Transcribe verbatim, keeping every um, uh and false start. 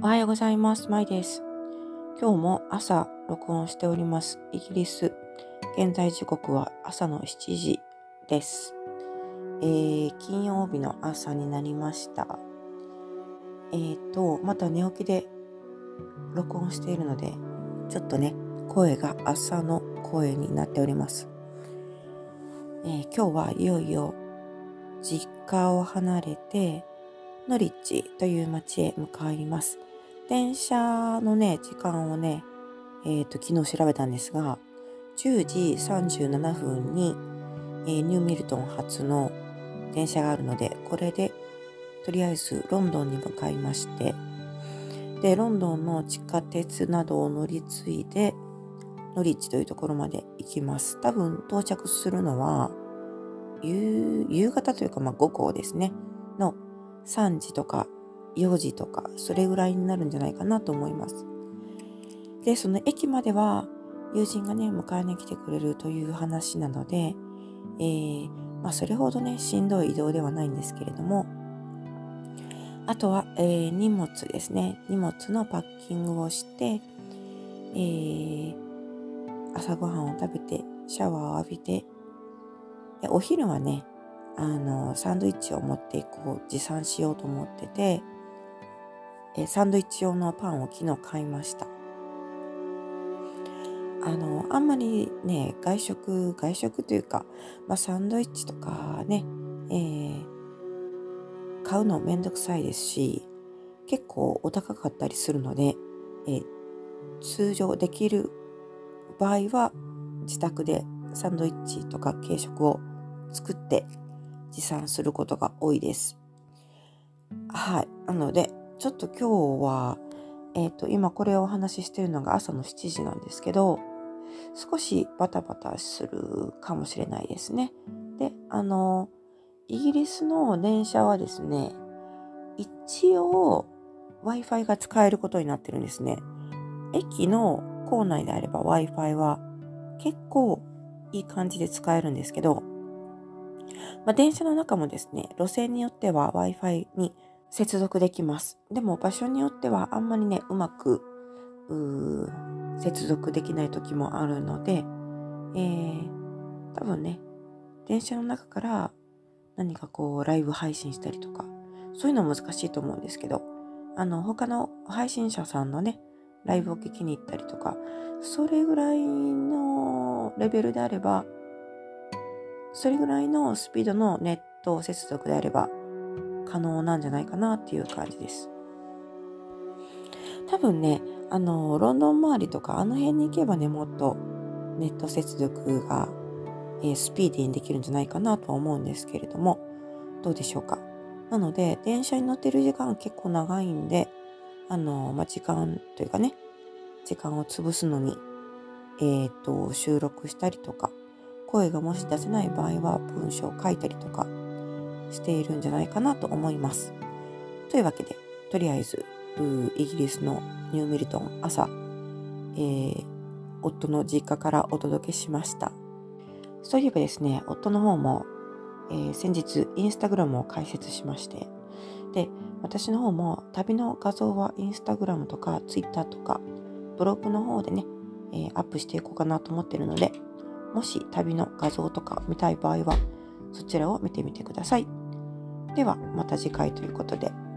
おはようございます。まいです。今日も朝録音しております。イギリス、現在時刻は朝のしちじです。えー、金曜日の朝になりました。えーとまた寝起きで録音しているので、ちょっとね声が朝の声になっております。えー、今日はいよいよ実家を離れてノリッジという町へ向かいます。電車のね、時間をね、えっと、昨日調べたんですが、じゅうじさんじゅうななふんに、えー、ニューミルトン発の電車があるので、これで、とりあえずロンドンに向かいまして、で、ロンドンの地下鉄などを乗り継いで、ノリッジというところまで行きます。多分、到着するのは、夕、夕方というか、まあ、午後ですね、のさんじとか、よじとかそれぐらいになるんじゃないかなと思います。で、その駅までは友人がね迎えに来てくれるという話なので、えーまあ、それほどねしんどい移動ではないんですけれども、あとは、えー、荷物ですね。荷物のパッキングをして、えー、朝ごはんを食べてシャワーを浴びて、お昼はねあのサンドイッチを持ってこう持参しようと思ってて、サンドイッチ用のパンを昨日買いました。あの、あんまりね、外食、外食というか、まあ、サンドイッチとかね、えー、買うのめんどくさいですし、結構お高かったりするので、えー、通常できる場合は自宅でサンドイッチとか軽食を作って持参することが多いです。はい。なので、ちょっと今日は、えっと、今これをお話ししているのが朝のしちじなんですけど、少しバタバタするかもしれないですね。で、あの、イギリスの電車はですね、一応 Wi-Fi が使えることになってるんですね。駅の構内であれば Wi-Fi は結構いい感じで使えるんですけど、まあ、電車の中もですね、路線によっては Wi-Fi に接続できます。でも場所によってはあんまりね、うまくうー接続できない時もあるので、えー、多分ね、電車の中から何かこうライブ配信したりとか、そういうのは難しいと思うんですけど、あの他の配信者さんのね、ライブを聞きに行ったりとか、それぐらいのレベルであれば、それぐらいのスピードのネット接続であれば可能なんじゃないかなっていう感じです。多分ね、あの、ロンドン周りとかあの辺に行けばね、もっとネット接続が、えー、スピーディーにできるんじゃないかなとは思うんですけれども、どうでしょうか。なので、電車に乗ってる時間結構長いんで、あの、まあ、時間というかね、時間を潰すのに、えっと、収録したりとか、声がもし出せない場合は文章を書いたりとかしているんじゃないかなと思います。というわけで、とりあえずイギリスのニューミルトン朝、えー、夫の実家からお届けしました。そういえばですね、夫の方も、えー、先日インスタグラムを開設しまして、で、私の方も旅の画像はインスタグラムとかツイッターとかブログの方でね、えー、アップしていこうかなと思ってるので、もし旅の画像とか見たい場合はそちらを見てみてください。ではまた次回ということで。